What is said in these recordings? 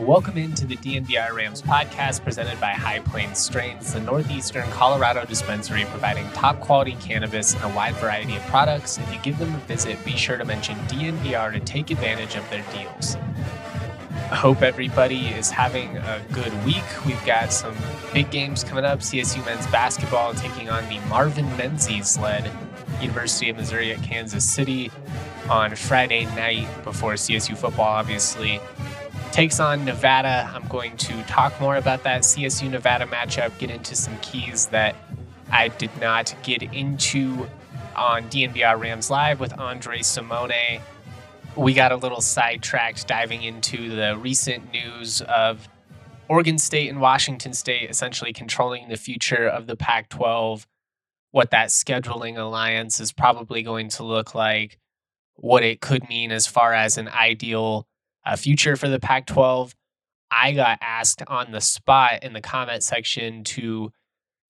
Welcome into the DNBR Rams podcast presented by High Plains Strains, the northeastern Colorado dispensary providing top quality cannabis in a wide variety of products. If you give them a visit, be sure to mention DNBR to take advantage of their deals. I hope everybody is having a good week. We've got some big games coming up. CSU men's basketball taking on the Marvin Menzies-led University of Missouri at Kansas City on Friday night before CSU football, obviously, takes on Nevada. I'm going to talk more about that CSU-Nevada matchup, get into some keys that I did not get into on DNBR Rams Live with Andre Simone. We got a little sidetracked diving into the recent news of Oregon State and Washington State essentially controlling the future of the Pac-12, what that scheduling alliance is probably going to look like, what it could mean as far as an ideal future for the Pac-12. I got asked on the spot in the comment section to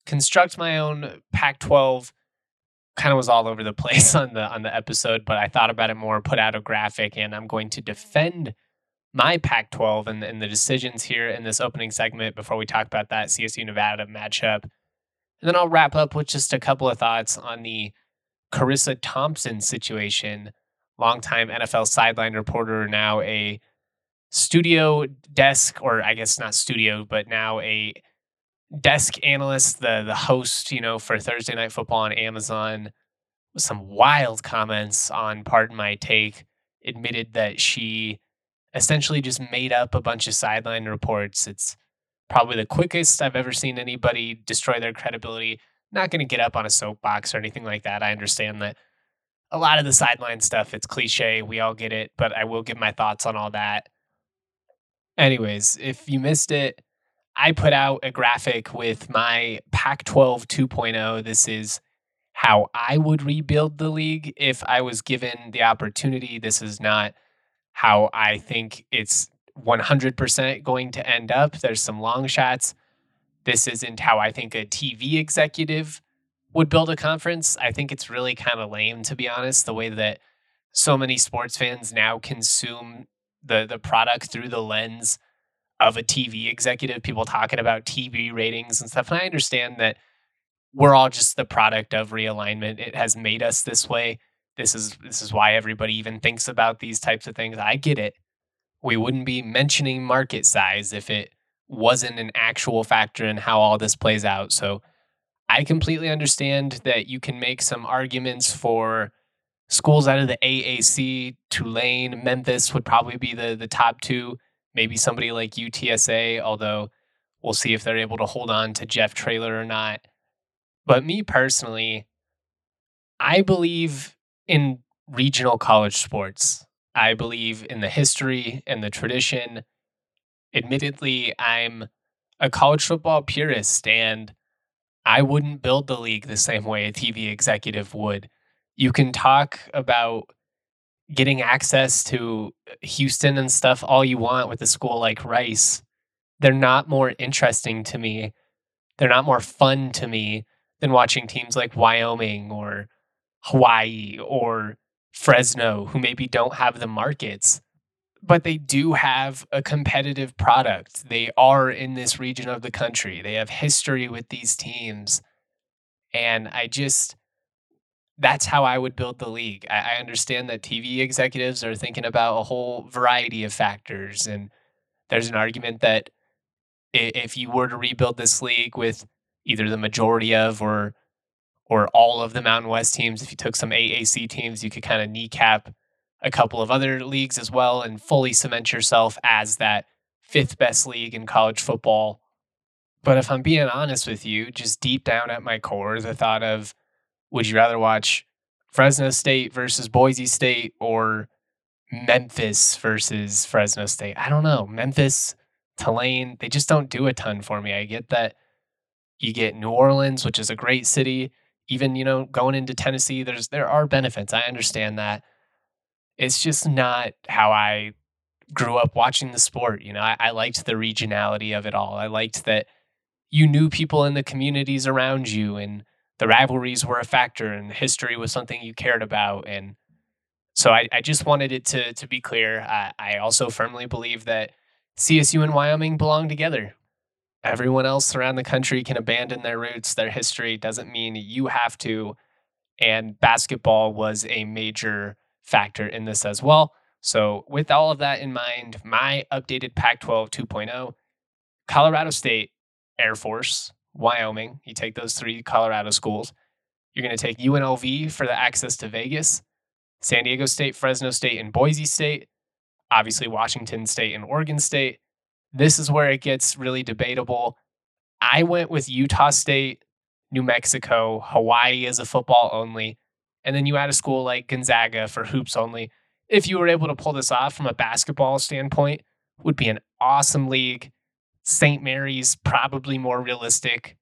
construct my own Pac-12. Kind of was all over the place on the episode, but I thought about it more, put out a graphic, and I'm going to defend my Pac-12 and the decisions here in this opening segment before we talk about that CSU-Nevada matchup. And then I'll wrap up with just a couple of thoughts on the Charissa Thompson situation. Longtime NFL sideline reporter, now a studio desk, or I guess not studio, but now a desk analyst, the host, for Thursday Night Football on Amazon, with some wild comments on Pardon My Take, admitted that she essentially just made up a bunch of sideline reports. It's probably the quickest I've ever seen anybody destroy their credibility. Not going to get up on a soapbox or anything like that. I understand that a lot of the sideline stuff, it's cliche. We all get it, but I will give my thoughts on all that. Anyways, if you missed it, I put out a graphic with my Pac-12 2.0. This is how I would rebuild the league if I was given the opportunity. This is not how I think it's 100% going to end up. There's some long shots. This isn't how I think a TV executive would build a conference. I think it's really kind of lame, to be honest, the way that so many sports fans now consume the product through the lens of a TV executive, people talking about TV ratings and stuff. And I understand that we're all just the product of realignment. It has made us this way. This is why everybody even thinks about these types of things. I get it. We wouldn't be mentioning market size if it wasn't an actual factor in how all this plays out. So I completely understand that you can make some arguments for schools out of the AAC. Tulane, Memphis would probably be the top two. Maybe somebody like UTSA, although we'll see if they're able to hold on to Jeff Traylor or not. But me personally, I believe in regional college sports. I believe in the history and the tradition. Admittedly, I'm a college football purist, and I wouldn't build the league the same way a TV executive would. You can talk about getting access to Houston and stuff all you want with a school like Rice. They're not more interesting to me. They're not more fun to me than watching teams like Wyoming or Hawaii or Fresno, who maybe don't have the markets, but they do have a competitive product. They are in this region of the country. They have history with these teams. And that's how I would build the league. I understand that TV executives are thinking about a whole variety of factors. And there's an argument that if you were to rebuild this league with either the majority of or all of the Mountain West teams, if you took some AAC teams, you could kind of kneecap a couple of other leagues as well and fully cement yourself as that fifth best league in college football. But if I'm being honest with you, just deep down at my core, the thought of, would you rather watch Fresno State versus Boise State or Memphis versus Fresno State? I don't know. Memphis, Tulane, they just don't do a ton for me. I get that you get New Orleans, which is a great city. Even, going into Tennessee, there are benefits. I understand that. It's just not how I grew up watching the sport. I liked the regionality of it all. I liked that you knew people in the communities around you, and the rivalries were a factor, and history was something you cared about. And so I just wanted it to be clear. I also firmly believe that CSU and Wyoming belong together. Everyone else around the country can abandon their roots. Their history doesn't mean you have to. And basketball was a major factor in this as well. So with all of that in mind, my updated Pac-12 2.0, Colorado State, Air Force, Wyoming, you take those three Colorado schools. You're going to take UNLV for the access to Vegas, San Diego State, Fresno State, and Boise State. Obviously, Washington State and Oregon State. This is where it gets really debatable. I went with Utah State, New Mexico, Hawaii as a football only, and then you add a school like Gonzaga for hoops only. If you were able to pull this off from a basketball standpoint, it would be an awesome league. St. Mary's probably more realistic,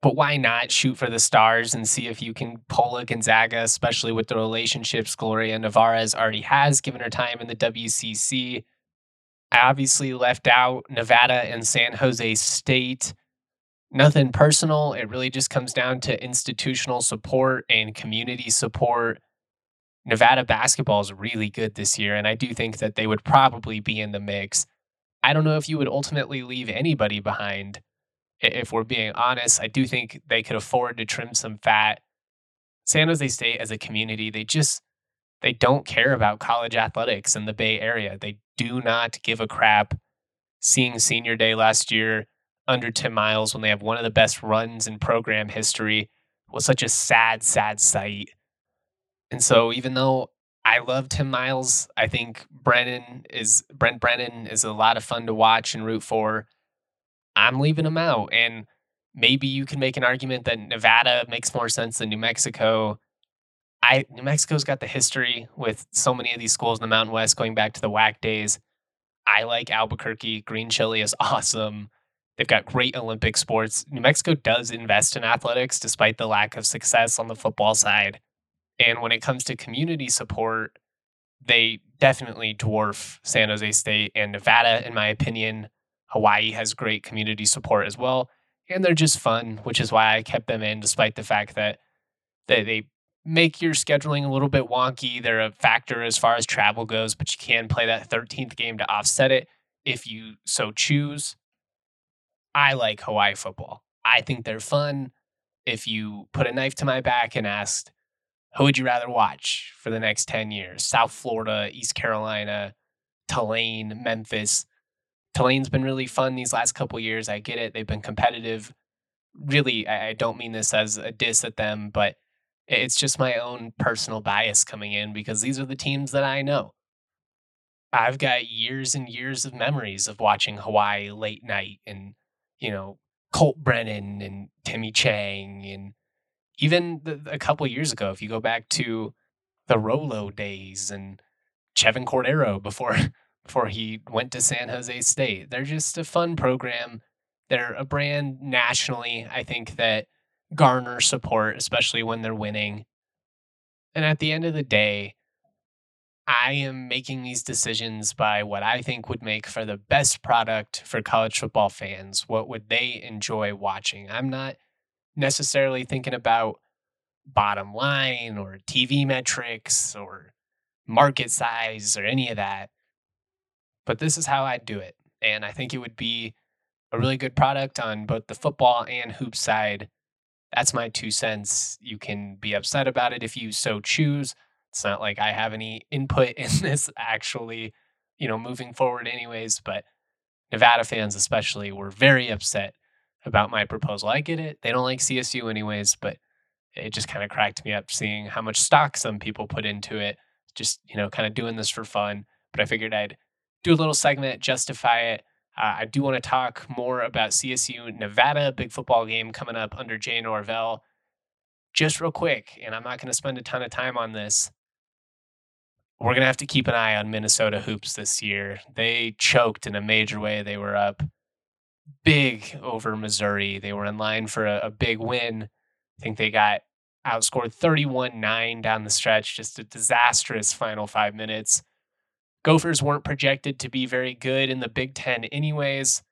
but why not shoot for the stars and see if you can pull a Gonzaga, especially with the relationships Gloria Navarez already has, given her time in the WCC. I obviously left out Nevada and San Jose State. Nothing personal. It really just comes down to institutional support and community support. Nevada basketball is really good this year, and I do think that they would probably be in the mix. I don't know if you would ultimately leave anybody behind. If we're being honest, I do think they could afford to trim some fat. San Jose State as a community, they don't care about college athletics in the Bay Area. They do not give a crap. Seeing Senior Day last year under Tim Miles when they have one of the best runs in program history was such a sad, sad sight. And so even though I love Tim Miles, I think Brent Brennan is a lot of fun to watch and root for. I'm leaving him out. And maybe you can make an argument that Nevada makes more sense than New Mexico. New Mexico's got the history with so many of these schools in the Mountain West going back to the WAC days. I like Albuquerque. Green Chili is awesome. They've got great Olympic sports. New Mexico does invest in athletics despite the lack of success on the football side. And when it comes to community support, they definitely dwarf San Jose State and Nevada, in my opinion. Hawaii has great community support as well. And they're just fun, which is why I kept them in, despite the fact that they make your scheduling a little bit wonky. They're a factor as far as travel goes, but you can play that 13th game to offset it if you so choose. I like Hawaii football. I think they're fun. If you put a knife to my back and asked, who would you rather watch for the next 10 years? South Florida, East Carolina, Tulane, Memphis. Tulane's been really fun these last couple years. I get it. They've been competitive. Really, I don't mean this as a diss at them, but it's just my own personal bias coming in because these are the teams that I know. I've got years and years of memories of watching Hawaii late night and, Colt Brennan and Timmy Chang. And even a couple years ago, if you go back to the Rolo days and Chevin Cordero before he went to San Jose State. They're just a fun program. They're a brand nationally, I think, that garner support, especially when they're winning. And at the end of the day, I am making these decisions by what I think would make for the best product for college football fans. What would they enjoy watching? I'm not necessarily thinking about bottom line or TV metrics or market size or any of that. But this is how I do it. And I think it would be a really good product on both the football and hoop side. That's my 2 cents. You can be upset about it if you so choose. It's not like I have any input in this actually, moving forward anyways. But Nevada fans especially were very upset about my proposal. I get it. They don't like CSU anyways, but it just kind of cracked me up seeing how much stock some people put into it. Just, kind of doing this for fun. But I figured I'd do a little segment, justify it. I do want to talk more about CSU Nevada, big football game coming up under Jay Norvell. Just real quick, and I'm not going to spend a ton of time on this. We're going to have to keep an eye on Minnesota hoops this year. They choked in a major way. They were up big over Missouri. They were in line for a big win. I think they got outscored 31-9 down the stretch. Just a disastrous final 5 minutes. Gophers weren't projected to be very good in the Big Ten anyways.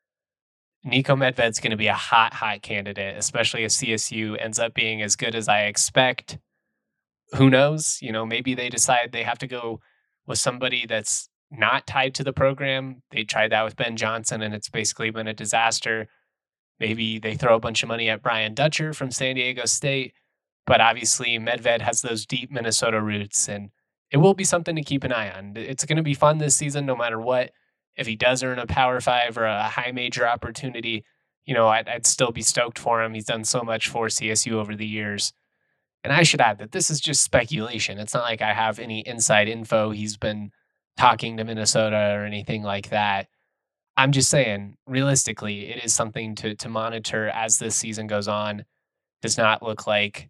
Niko Medved's going to be a hot, hot candidate, especially if CSU ends up being as good as I expect. Who knows? Maybe they decide they have to go with somebody that's not tied to the program. They tried that with Ben Johnson, and it's basically been a disaster. Maybe they throw a bunch of money at Brian Dutcher from San Diego State, but obviously Medved has those deep Minnesota roots, and it will be something to keep an eye on. It's going to be fun this season, no matter what. If he does earn a Power 5 or a high major opportunity, you know, I'd still be stoked for him. He's done so much for CSU over the years. And I should add that this is just speculation. It's not like I have any inside info. He's been talking to Minnesota or anything like that. I'm just saying, realistically, it is something to monitor as this season goes on. Does not look like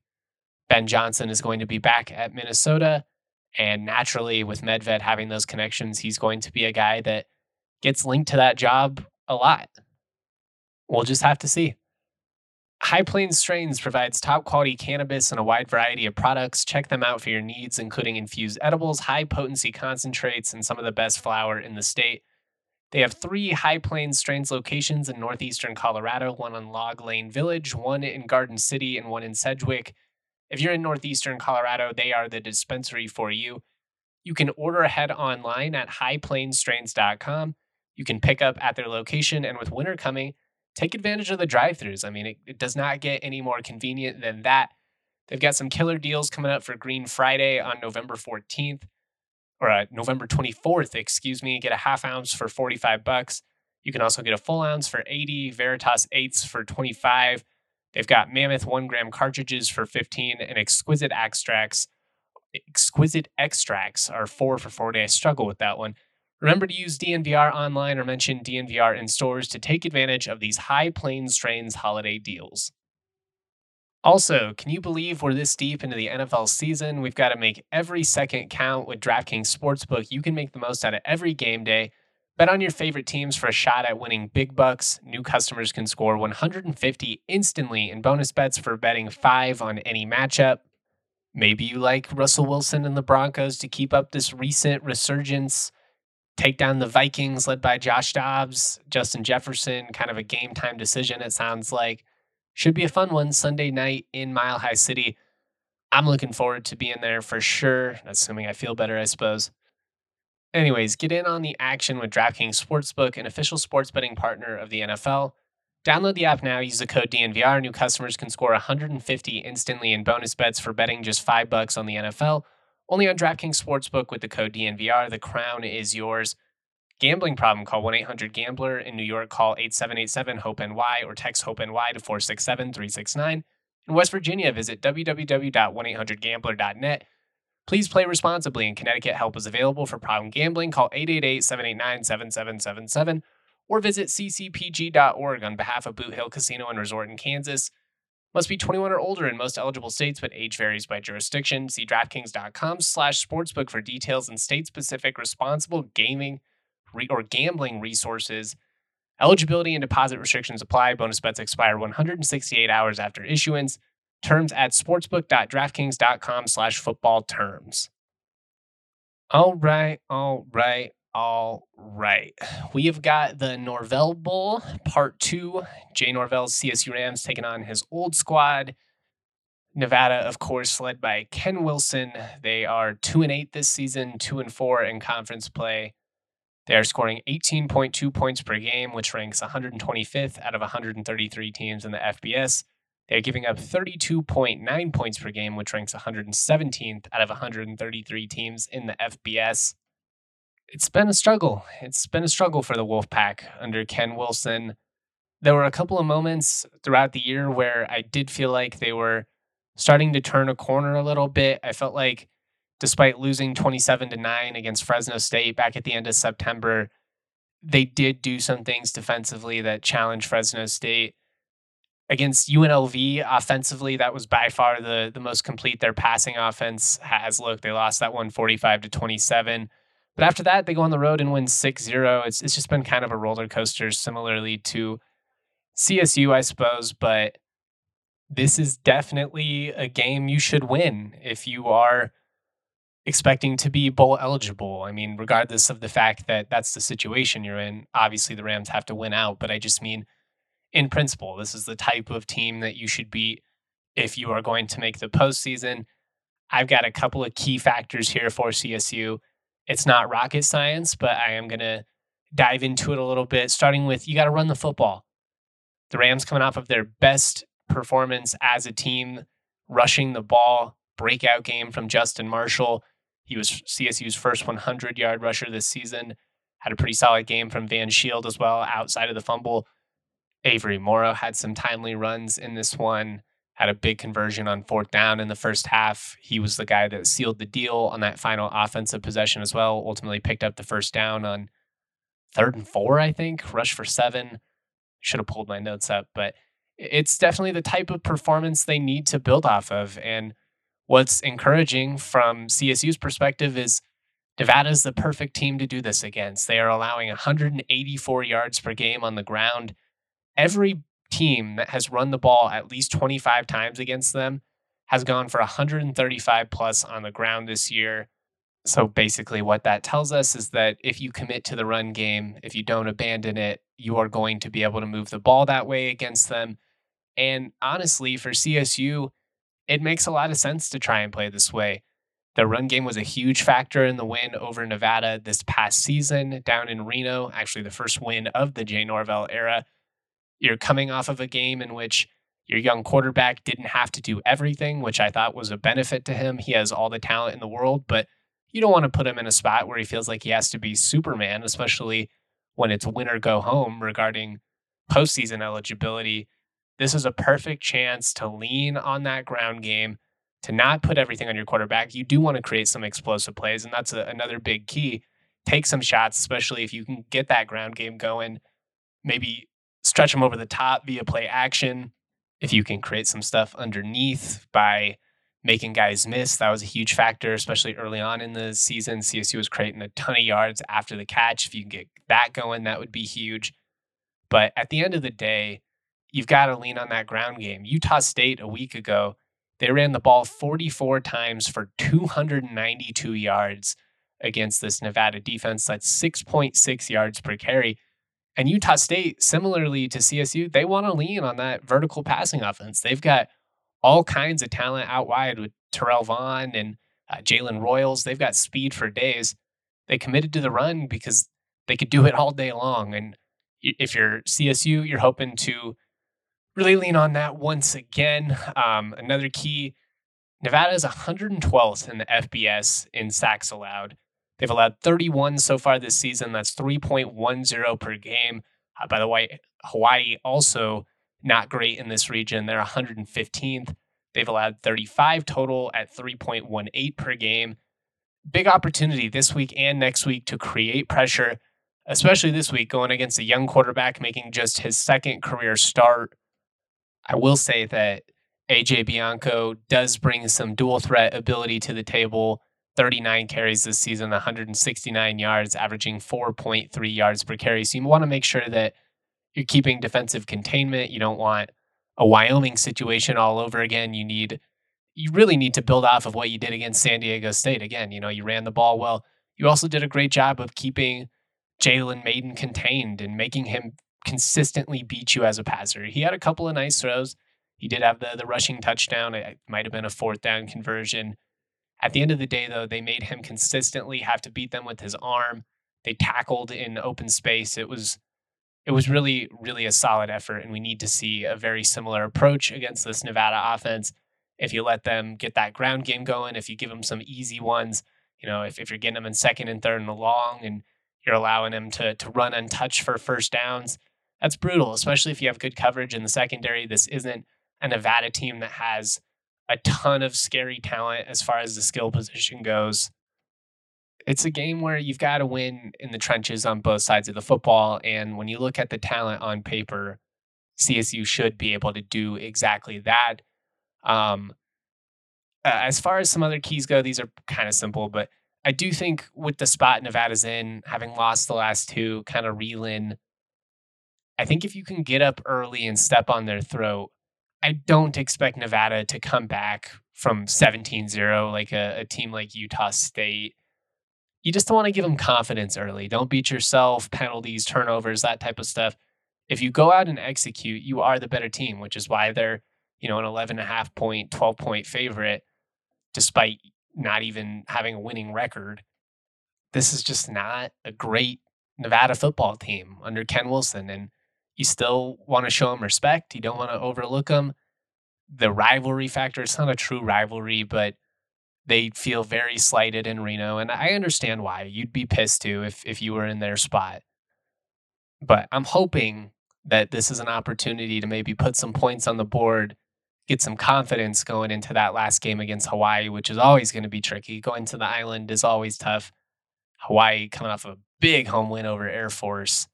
Ben Johnson is going to be back at Minnesota. And naturally, with Medved having those connections, he's going to be a guy that gets linked to that job a lot. We'll just have to see. High Plains Strains provides top-quality cannabis in a wide variety of products. Check them out for your needs, including infused edibles, high-potency concentrates, and some of the best flower in the state. They have 3 High Plains Strains locations in northeastern Colorado, one in Log Lane Village, one in Garden City, and one in Sedgwick. If you're in northeastern Colorado, they are the dispensary for you. You can order ahead online at highplainstrains.com. You can pick up at their location, and with winter coming, take advantage of the drive-thrus. I mean, it does not get any more convenient than that. They've got some killer deals coming up for Green Friday on November 24th, Get a half ounce for $45. You can also get a full ounce for $80, Veritas 8s for $25. They've got Mammoth 1-gram cartridges for $15, and Exquisite Extracts. Exquisite Extracts are 4 for $40. I struggle with that one. Remember to use DNVR online or mention DNVR in stores to take advantage of these High Plains Strains holiday deals. Also, can you believe we're this deep into the NFL season? We've got to make every second count with DraftKings Sportsbook. You can make the most out of every game day. Bet on your favorite teams for a shot at winning big bucks. New customers can score $150 instantly in bonus bets for betting 5 on any matchup. Maybe you like Russell Wilson and the Broncos to keep up this recent resurgence. Take down the Vikings led by Josh Dobbs, Justin Jefferson, kind of a game time decision, it sounds like. Should be a fun one Sunday night in Mile High City. I'm looking forward to being there for sure, assuming I feel better, I suppose. Anyways, get in on the action with DraftKings Sportsbook, an official sports betting partner of the NFL. Download the app now. Use the code DNVR. New customers can score $150 instantly in bonus bets for betting just $5 on the NFL. Only on DraftKings Sportsbook with the code DNVR. The crown is yours. Gambling problem? Call 1-800-GAMBLER. In New York, call 8787-HOPE-NY or text HOPE-NY to 467-369. In West Virginia, visit www.1800gambler.net. Please play responsibly. In Connecticut, help is available for problem gambling. Call 888-789-7777 or visit ccpg.org on behalf of Boot Hill Casino and Resort in Kansas. Must be 21 or older in most eligible states, but age varies by jurisdiction. See DraftKings.com/sportsbook for details and state-specific responsible gaming or gambling resources. Eligibility and deposit restrictions apply. Bonus bets expire 168 hours after issuance. Terms at sportsbook.draftkings.com/football terms. All right. We have got the Norvell Bowl, Part 2. Jay Norvell's CSU Rams taking on his old squad. Nevada, of course, led by Ken Wilson. They are 2-8 this season, 2-4 in conference play. They are scoring 18.2 points per game, which ranks 125th out of 133 teams in the FBS. They're giving up 32.9 points per game, which ranks 117th out of 133 teams in the FBS. It's been a struggle. It's been a struggle for the Wolfpack under Ken Wilson. There were a couple of moments throughout the year where I did feel like they were starting to turn a corner a little bit. I felt like despite losing 27-9 against Fresno State back at the end of September, they did do some things defensively that challenged Fresno State. Against UNLV offensively, that was by far the most complete their passing offense has looked. They lost that one 45-27. But after that, they go on the road and win 6-0. It's just been kind of a roller coaster, similarly to CSU, I suppose. But this is definitely a game you should win if you are expecting to be bowl eligible. I mean, regardless of the fact that that's the situation you're in, obviously the Rams have to win out. But I just mean, in principle, this is the type of team that you should beat if you are going to make the postseason. I've got a couple of key factors here for CSU. It's not rocket science, but I am going to dive into it a little bit, starting with you got to run the football. The Rams coming off of their best performance as a team, rushing the ball, breakout game from Justin Marshall. He was CSU's first 100-yard rusher this season. Had a pretty solid game from Van Shield as well, outside of the fumble. Avery Morrow had some timely runs in this one, had a big conversion on fourth down in the first half. He was the guy that sealed the deal on that final offensive possession as well, ultimately picked up the first down on 3rd and 4, I think, rushed for 7. Should have pulled my notes up, but it's definitely the type of performance they need to build off of. And what's encouraging from CSU's perspective is Nevada is the perfect team to do this against. They are allowing 184 yards per game on the ground. Every team that has run the ball at least 25 times against them has gone for 135 plus on the ground this year. So basically what that tells us is that if you commit to the run game, if you don't abandon it, you are going to be able to move the ball that way against them. And honestly, for CSU, it makes a lot of sense to try and play this way. The run game was a huge factor in the win over Nevada this past season down in Reno, actually the first win of the Jay Norvell era. You're coming off of a game in which your young quarterback didn't have to do everything, which I thought was a benefit to him. He has all the talent in the world, but you don't want to put him in a spot where he feels like he has to be Superman, especially when it's win or go home regarding postseason eligibility. This is a perfect chance to lean on that ground game, to not put everything on your quarterback. You do want to create some explosive plays, and that's another big key. Take some shots, especially if you can get that ground game going. Maybe stretch them over the top via play action. If you can create some stuff underneath by making guys miss, that was a huge factor, especially early on in the season. CSU was creating a ton of yards after the catch. If you can get that going, that would be huge. But at the end of the day, you've got to lean on that ground game. Utah State a week ago, they ran the ball 44 times for 292 yards against this Nevada defense. That's 6.6 yards per carry. And Utah State, similarly to CSU, they want to lean on that vertical passing offense. They've got all kinds of talent out wide with Terrell Vaughn and Jalen Royals. They've got speed for days. They committed to the run because they could do it all day long. And if you're CSU, you're hoping to really lean on that once again. Another key, Nevada is 112th in the FBS in sacks allowed. They've allowed 31 so far this season. That's 3.10 per game. By the way, Hawaii also not great in this region. They're 115th. They've allowed 35 total at 3.18 per game. Big opportunity this week and next week to create pressure, especially this week going against a young quarterback making just his second career start. I will say that AJ Bianco does bring some dual threat ability to the table. 39 carries this season, 169 yards, averaging 4.3 yards per carry. So you want to make sure that you're keeping defensive containment. You don't want a Wyoming situation all over again. You really need to build off of what you did against San Diego State. Again, you ran the ball well. You also did a great job of keeping Jalen Maiden contained and making him consistently beat you as a passer. He had a couple of nice throws. He did have the rushing touchdown. It might have been a fourth down conversion. At the end of the day, though, they made him consistently have to beat them with his arm. They tackled in open space. It was really, really a solid effort, and we need to see a very similar approach against this Nevada offense. If you let them get that ground game going, if you give them some easy ones, if you're getting them in 2nd and 3rd and long, and you're allowing them to run untouched for first downs, that's brutal, especially if you have good coverage in the secondary. This isn't a Nevada team that has a ton of scary talent as far as the skill position goes. It's a game where you've got to win in the trenches on both sides of the football. And when you look at the talent on paper, CSU should be able to do exactly that. As far as some other keys go, these are kind of simple, but I do think with the spot Nevada's in, having lost the last two, kind of reeling, I think if you can get up early and step on their throat, I don't expect Nevada to come back from 17-0 like a team like Utah State. You just don't want to give them confidence early. Don't beat yourself, penalties, turnovers, that type of stuff. If you go out and execute, you are the better team, which is why they're, an 11.5 point, 12 point favorite, despite not even having a winning record. this is just not a great Nevada football team under Ken Wilson, and you still want to show them respect. You don't want to overlook them. The rivalry factor, it's not a true rivalry, but they feel very slighted in Reno, and I understand why. You'd be pissed too if you were in their spot. But I'm hoping that this is an opportunity to maybe put some points on the board, get some confidence going into that last game against Hawaii, which is always going to be tricky. Going to the island is always tough. Hawaii coming off a big home win over Air Force.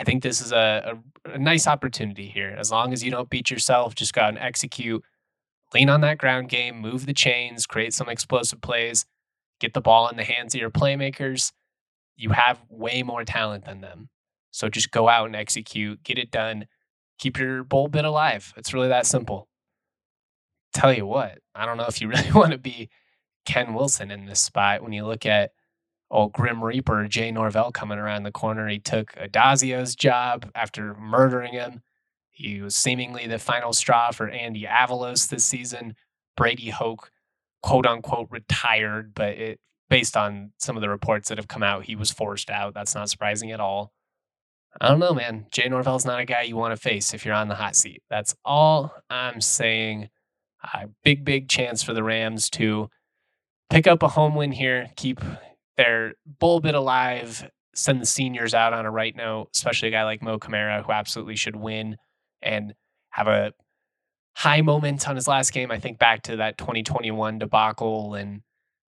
I think this is a nice opportunity here. As long as you don't beat yourself, just go out and execute. Lean on that ground game, move the chains, create some explosive plays, get the ball in the hands of your playmakers. You have way more talent than them. So just go out and execute, get it done, keep your bowl bid alive. It's really that simple. Tell you what, I don't know if you really want to be Ken Wilson in this spot when you look at old Grim Reaper Jay Norvell coming around the corner. He took Adazio's job after murdering him. He was seemingly the final straw for Andy Avalos this season. Brady Hoke, quote unquote, retired, but based on some of the reports that have come out, he was forced out. That's not surprising at all. I don't know, man. Jay Norvell's not a guy you want to face if you're on the hot seat. That's all I'm saying. Big chance for the Rams to pick up a home win here, keep their bowl bit alive, send the seniors out on a right note, especially a guy like Mo Kamara, who absolutely should win and have a high moment on his last game. I think back to that 2021 debacle and,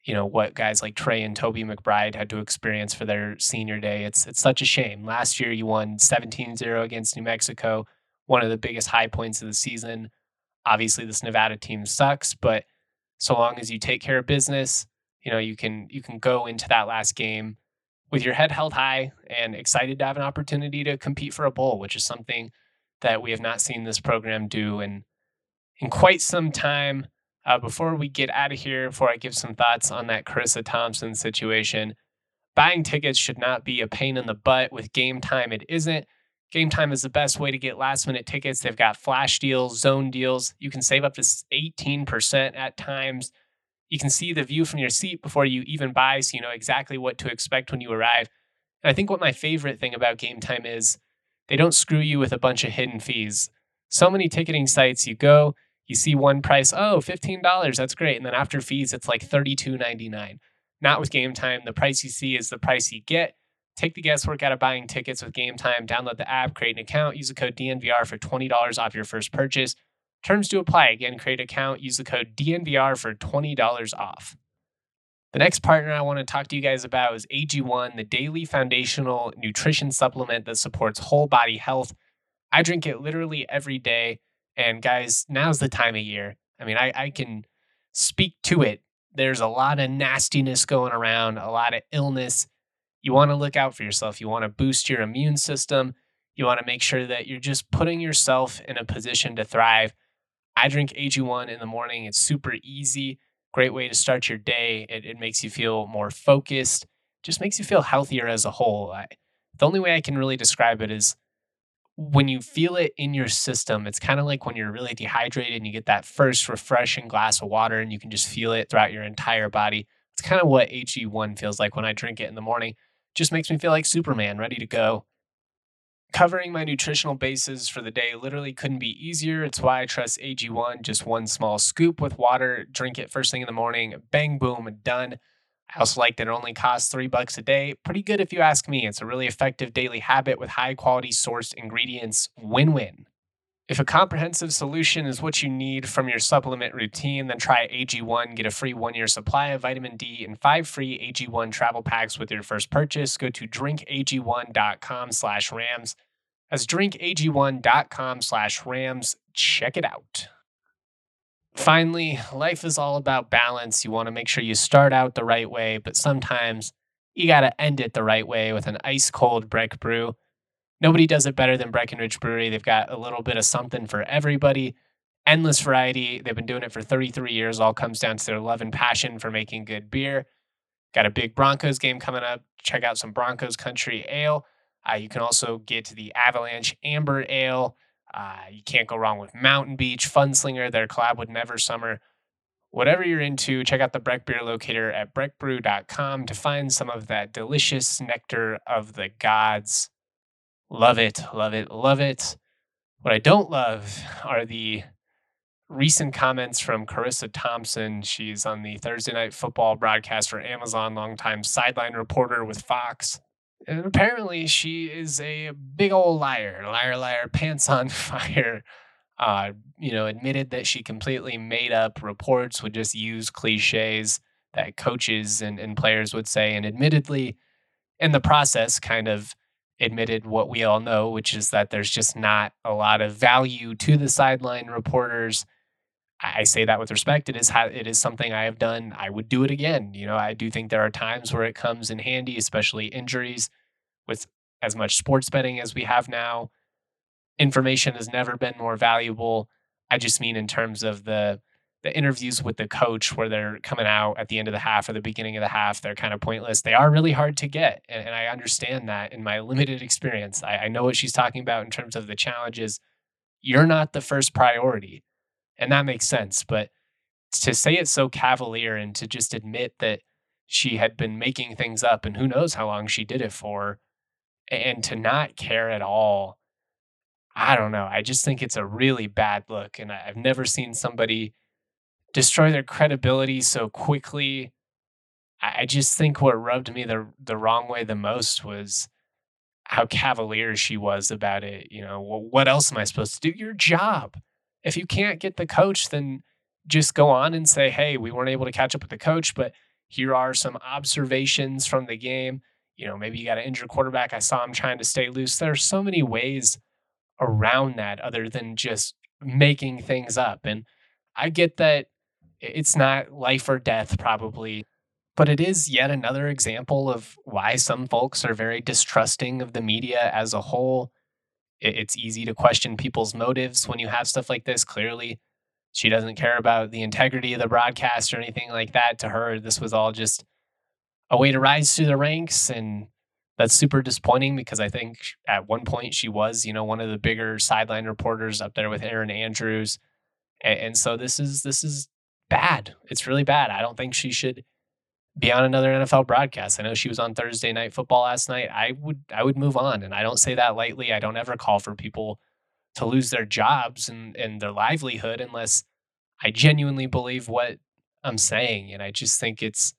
you know, what guys like Trey and Toby McBride had to experience for their senior day. It's such a shame. Last year, you won 17-0 against New Mexico, one of the biggest high points of the season. Obviously, this Nevada team sucks, but so long as you take care of business, you know, you can go into that last game with your head held high and excited to have an opportunity to compete for a bowl, which is something that we have not seen this program do in quite some time. Before we get out of here, before I give some thoughts on that Charissa Thompson situation, buying tickets should not be a pain in the butt. With Game Time, it isn't. Game Time is the best way to get last-minute tickets. They've got flash deals, zone deals. You can save up to 18% at times. You can see the view from your seat before you even buy, so you know exactly what to expect when you arrive. And I think what my favorite thing about Game Time is they don't screw you with a bunch of hidden fees. So many ticketing sites, you go, you see one price, oh, $15, that's great. And then after fees, it's like $32.99. Not with Game Time. The price you see is the price you get. Take the guesswork out of buying tickets with Game Time. Download the app, create an account, use the code DNVR for $20 off your first purchase. Terms do apply. Again, create an account, use the code DNVR for $20 off. The next partner I want to talk to you guys about is AG1, the daily foundational nutrition supplement that supports whole body health. I drink it literally every day. And guys, now's the time of year. I mean, I can speak to it. There's a lot of nastiness going around, a lot of illness. You want to look out for yourself. You want to boost your immune system. You want to make sure that you're just putting yourself in a position to thrive. I drink AG1 in the morning. It's super easy. Great way to start your day. It makes you feel more focused. Just makes you feel healthier as a whole. The only way I can really describe it is when you feel it in your system, it's kind of like when you're really dehydrated and you get that first refreshing glass of water and you can just feel it throughout your entire body. It's kind of what AG1 feels like when I drink it in the morning. Just makes me feel like Superman, ready to go. Covering my nutritional bases for the day literally couldn't be easier. It's why I trust AG1. Just one small scoop with water, drink it first thing in the morning, bang, boom, done. I also like that it only costs $3 a day. Pretty good if you ask me. It's a really effective daily habit with high-quality sourced ingredients. Win-win. If a comprehensive solution is what you need from your supplement routine, then try AG1. Get a free 1-year supply of vitamin D and 5 free AG1 travel packs with your first purchase. Go to drinkag1.com/rams. That's drinkag1.com/rams. Check it out. Finally, life is all about balance. You want to make sure you start out the right way, but sometimes you got to end it the right way with an ice-cold Breck brew. Nobody does it better than Breckenridge Brewery. They've got a little bit of something for everybody. Endless variety. They've been doing it for 33 years. All comes down to their love and passion for making good beer. Got a big Broncos game coming up. Check out some Broncos Country Ale. You can also get the Avalanche Amber Ale. You can't go wrong with Mountain Beach, Funslinger, their collab with Never Summer. Whatever you're into, check out the Breck Beer Locator at breckbrew.com to find some of that delicious nectar of the gods. Love it, love it, love it. What I don't love are the recent comments from Charissa Thompson. She's on the Thursday Night Football broadcast for Amazon, longtime sideline reporter with Fox. And apparently she is a big old liar, liar, liar, pants on fire. Admitted that she completely made up reports, would just use cliches that coaches and players would say, and admittedly, in the process, kind of admitted what we all know, which is that there's just not a lot of value to the sideline reporters. I say that with respect. It is something I have done. I would do it again. You know, I do think there are times where it comes in handy, especially injuries, with as much sports betting as we have now. Information has never been more valuable. I just mean in terms of the interviews with the coach where they're coming out at the end of the half or the beginning of the half, they're kind of pointless. They are really hard to get. And I understand that in my limited experience. I know what she's talking about in terms of the challenges. You're not the first priority. And that makes sense. But to say it so cavalier and to just admit that she had been making things up and who knows how long she did it for, and to not care at all, I don't know. I just think it's a really bad look. And I've never seen somebody destroy their credibility so quickly. I just think what rubbed me the wrong way the most was how cavalier she was about it. You know, well, what else am I supposed to do? Your job. If you can't get the coach, then just go on and say, hey, we weren't able to catch up with the coach, but here are some observations from the game. You know, maybe you got an injured quarterback. I saw him trying to stay loose. There are so many ways around that other than just making things up. And I get that it's not life or death probably, but it is yet another example of why some folks are very distrusting of the media as a whole. It's easy to question people's motives when you have stuff like this. Clearly, she doesn't care about the integrity of the broadcast or anything like that. To her, this was all just a way to rise through the ranks, and that's super disappointing because I think at one point she was, you know, one of the bigger sideline reporters up there with Aaron Andrews. And so this is bad. It's really bad. I don't think she should be on another NFL broadcast. I know she was on Thursday Night Football last night. I would move on. And I don't say that lightly. I don't ever call for people to lose their jobs and their livelihood unless I genuinely believe what I'm saying. And I just think it's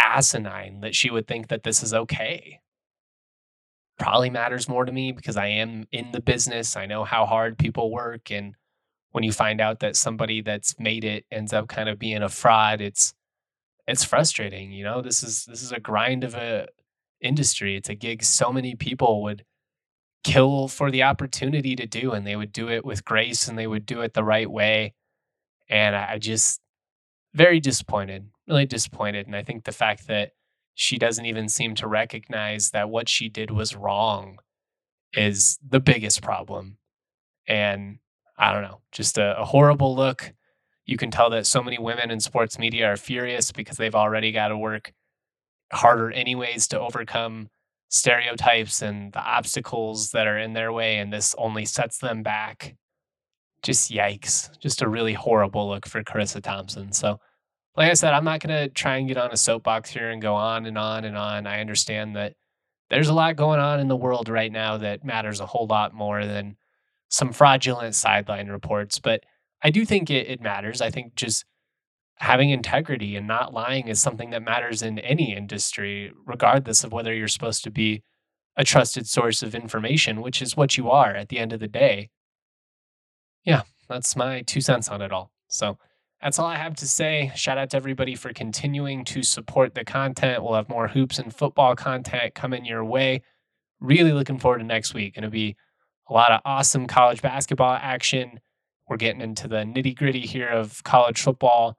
asinine that she would think that this is okay. Probably matters more to me because I am in the business. I know how hard people work. And when you find out that somebody that's made it ends up kind of being a fraud, it's frustrating. You know, this is a grind of a industry. It's a gig so many people would kill for the opportunity to do, and they would do it with grace and they would do it the right way. And I just very disappointed. Really disappointed. And I think the fact that she doesn't even seem to recognize that what she did was wrong is the biggest problem. And I don't know, just a horrible look. You can tell that so many women in sports media are furious because they've already got to work harder anyways to overcome stereotypes and the obstacles that are in their way. And this only sets them back. Just yikes. Just a really horrible look for Charissa Thompson. So like I said, I'm not going to try and get on a soapbox here and go on and on and on. I understand that there's a lot going on in the world right now that matters a whole lot more than some fraudulent sideline reports. But I do think it matters. I think just having integrity and not lying is something that matters in any industry, regardless of whether you're supposed to be a trusted source of information, which is what you are at the end of the day. Yeah, that's my 2 cents on it all. So that's all I have to say. Shout out to everybody for continuing to support the content. We'll have more hoops and football content coming your way. Really looking forward to next week. Going to be a lot of awesome college basketball action. We're getting into the nitty-gritty here of college football.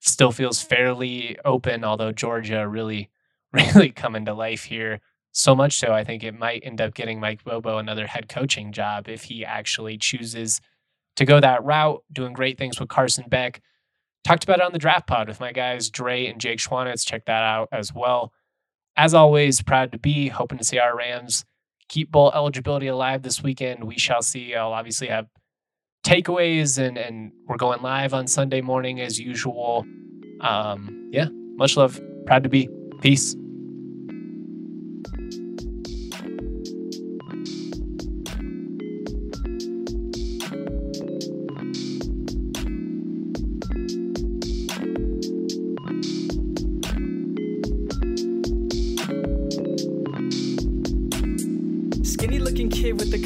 Still feels fairly open, although Georgia really, really coming to life here. So much so, I think it might end up getting Mike Bobo another head coaching job if he actually chooses to go that route. Doing great things with Carson Beck. Talked about it on the Draft Pod with my guys, Dre and Jake Schwanitz. Check that out as well. As always, proud to be, hoping to see our Rams keep bowl eligibility alive this weekend. We shall see. I'll obviously have takeaways, and we're going live on Sunday morning as usual. Yeah, much love. Proud to be. Peace.